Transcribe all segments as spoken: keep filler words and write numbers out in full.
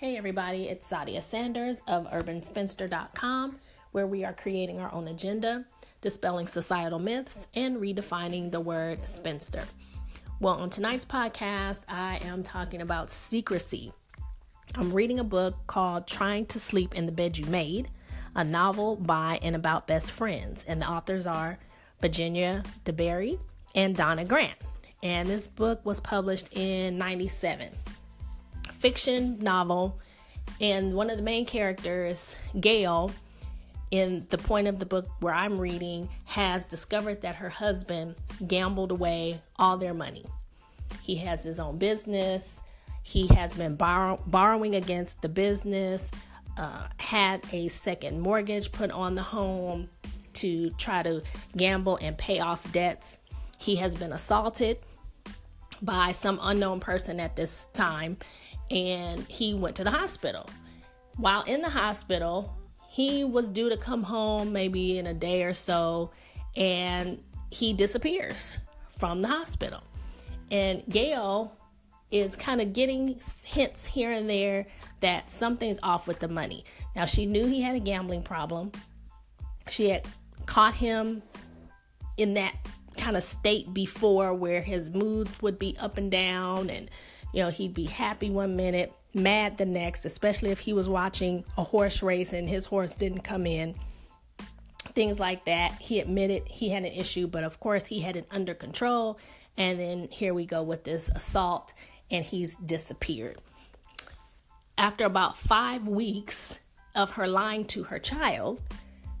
Hey everybody, it's Sadia Sanders of urban spinster dot com, where we are creating our own agenda, dispelling societal myths, and redefining the word spinster. Well, on tonight's podcast, I am talking about secrecy. I'm reading a book called Trying to Sleep in the Bed You Made, a novel by and about best friends, and the authors are Virginia DeBerry and Donna Grant. And this book was published in ninety-seven. Fiction novel, and one of the main characters, Gail, in the point of the book where I'm reading, has discovered that her husband gambled away all their money. He has his own business. He has been borrow- borrowing against the business, uh, had a second mortgage put on the home to try to gamble and pay off debts. He has been assaulted by some unknown person at this time, and he went to the hospital. While in the hospital, he was due to come home maybe in a day or so, and he disappears from the hospital. And Gail is kind of getting hints here and there that something's off with the money. Now, she knew he had a gambling problem. She had caught him in that kind of state before, where his moods would be up and down, and you know, he'd be happy one minute, mad the next, especially if he was watching a horse race and his horse didn't come in, things like that. He admitted he had an issue, but of course he had it under control. And then here we go with this assault, and he's disappeared. After about five weeks of her lying to her child,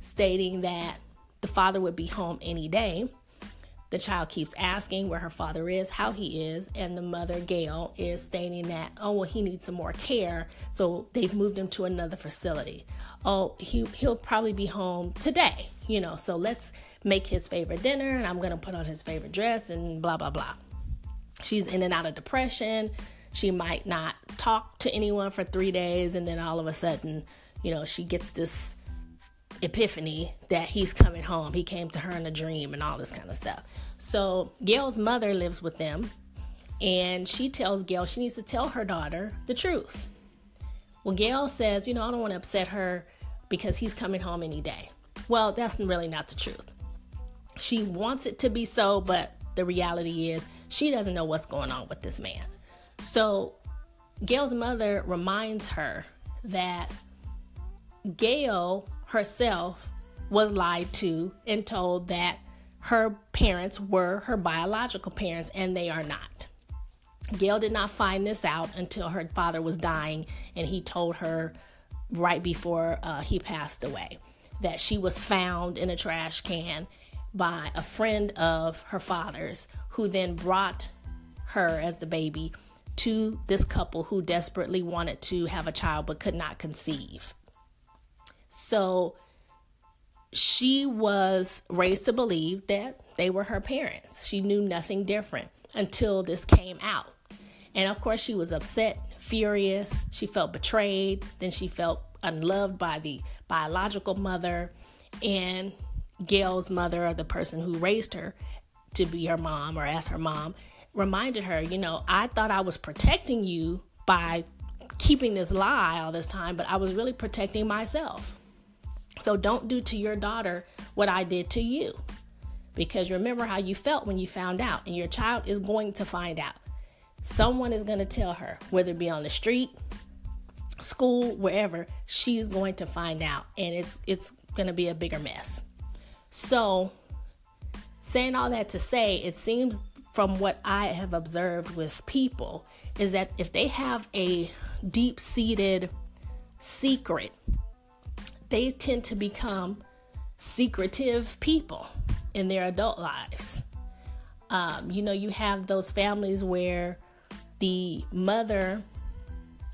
stating that the father would be home any day, the child keeps asking where her father is, how he is, and the mother, Gail, is stating that, oh, well, he needs some more care, so they've moved him to another facility. Oh, he, he'll probably be home today, you know, so let's make his favorite dinner, and I'm going to put on his favorite dress, and blah, blah, blah. She's in and out of depression. She might not talk to anyone for three days, and then all of a sudden, you know, she gets this epiphany that he's coming home. He came to her in a dream and all this kind of stuff. So Gail's mother lives with them, and she tells Gail she needs to tell her daughter the truth. Well, Gail says, you know, I don't want to upset her because he's coming home any day. Well, that's really not the truth. She wants it to be so, but the reality is she doesn't know what's going on with this man. So Gail's mother reminds her that Gail herself was lied to and told that her parents were her biological parents, and they are not. Gail did not find this out until her father was dying, and he told her right before uh, he passed away that she was found in a trash can by a friend of her father's, who then brought her as the baby to this couple who desperately wanted to have a child but could not conceive. So she was raised to believe that they were her parents. She knew nothing different until this came out. And of course, she was upset, furious. She felt betrayed. Then she felt unloved by the biological mother and Gail's mother, or the person who raised her to be her mom or as her mom, reminded her, you know, I thought I was protecting you by keeping this lie all this time, but I was really protecting myself. So don't do to your daughter what I did to you, because remember how you felt when you found out, and your child is going to find out. Someone is going to tell her, whether it be on the street, school, wherever, she's going to find out, and it's it's going to be a bigger mess. So saying all that to say, it seems from what I have observed with people is that if they have a deep-seated secret, they tend to become secretive people in their adult lives. Um, you know, you have those families where the mother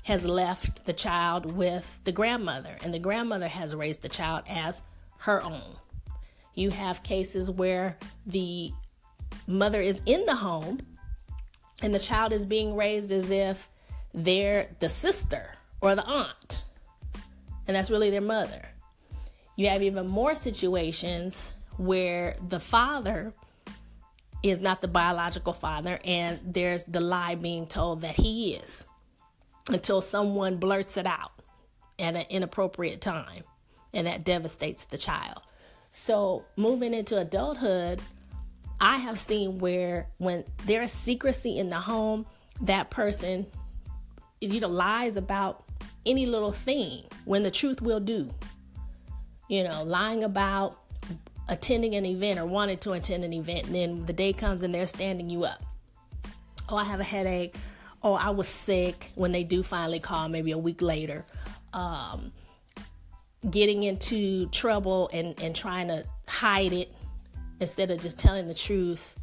has left the child with the grandmother, and the grandmother has raised the child as her own. You have cases where the mother is in the home and the child is being raised as if they're the sister or the aunt, and that's really their mother. You have even more situations where the father is not the biological father, and there's the lie being told that he is. until someone blurts it out at an inappropriate time, and that devastates the child. So moving into adulthood, I have seen where when there's secrecy in the home, that person, you know, lies about any little thing when the truth will do. You know, lying about attending an event or wanted to attend an event, and then the day comes and they're standing you up. Oh, I have a headache. Oh, I was sick, when they do finally call maybe a week later. Um, getting into trouble and, and trying to hide it instead of just telling the truth.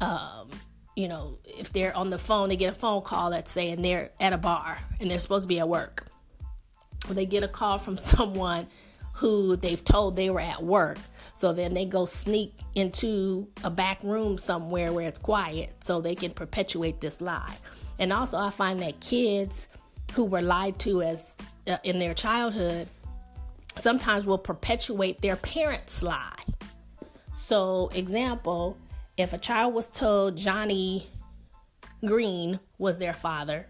Um, you know, if they're on the phone, they get a phone call, let's say, and they're at a bar and they're supposed to be at work. Or they get a call from someone who they've told they were at work. So then they go sneak into a back room somewhere where it's quiet so they can perpetuate this lie. And also I find that kids who were lied to as uh, in their childhood sometimes will perpetuate their parents' lie. So example, if a child was told Johnny Green was their father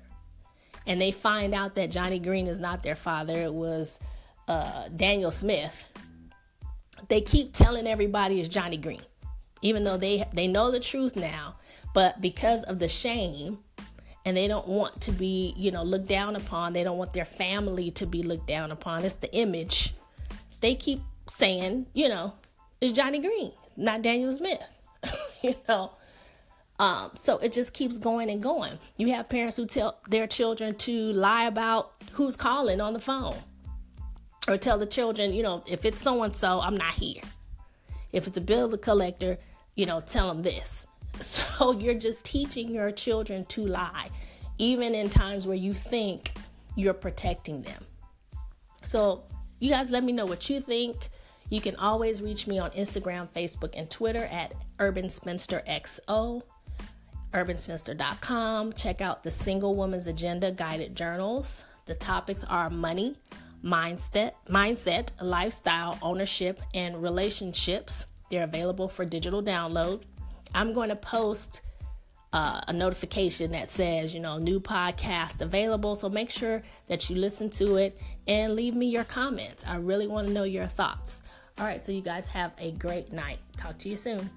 and they find out that Johnny Green is not their father, it was uh, Daniel Smith, they keep telling everybody it's Johnny Green, even though they they know the truth now, but because of the shame, and they don't want to be, you know, looked down upon. They don't want their family to be looked down upon. It's the image. They keep saying, you know, it's Johnny Green, not Daniel Smith, you know. Um, so it just keeps going and going. You have parents who tell their children to lie about who's calling on the phone, or tell the children, you know, if it's so-and-so, I'm not here. If it's a bill collector, you know, tell them this. So you're just teaching your children to lie, even in times where you think you're protecting them. So you guys let me know what you think. You can always reach me on Instagram, Facebook, and Twitter at Urban Spinster X O, urban spinster dot com. Check out the Single Woman's Agenda Guided Journals. The topics are money, mindset, mindset, lifestyle, ownership, and relationships. They're available for digital download. I'm going to post uh, a notification that says, you know, new podcast available. So make sure that you listen to it and leave me your comments. I really want to know your thoughts. All right. So you guys have a great night. Talk to you soon.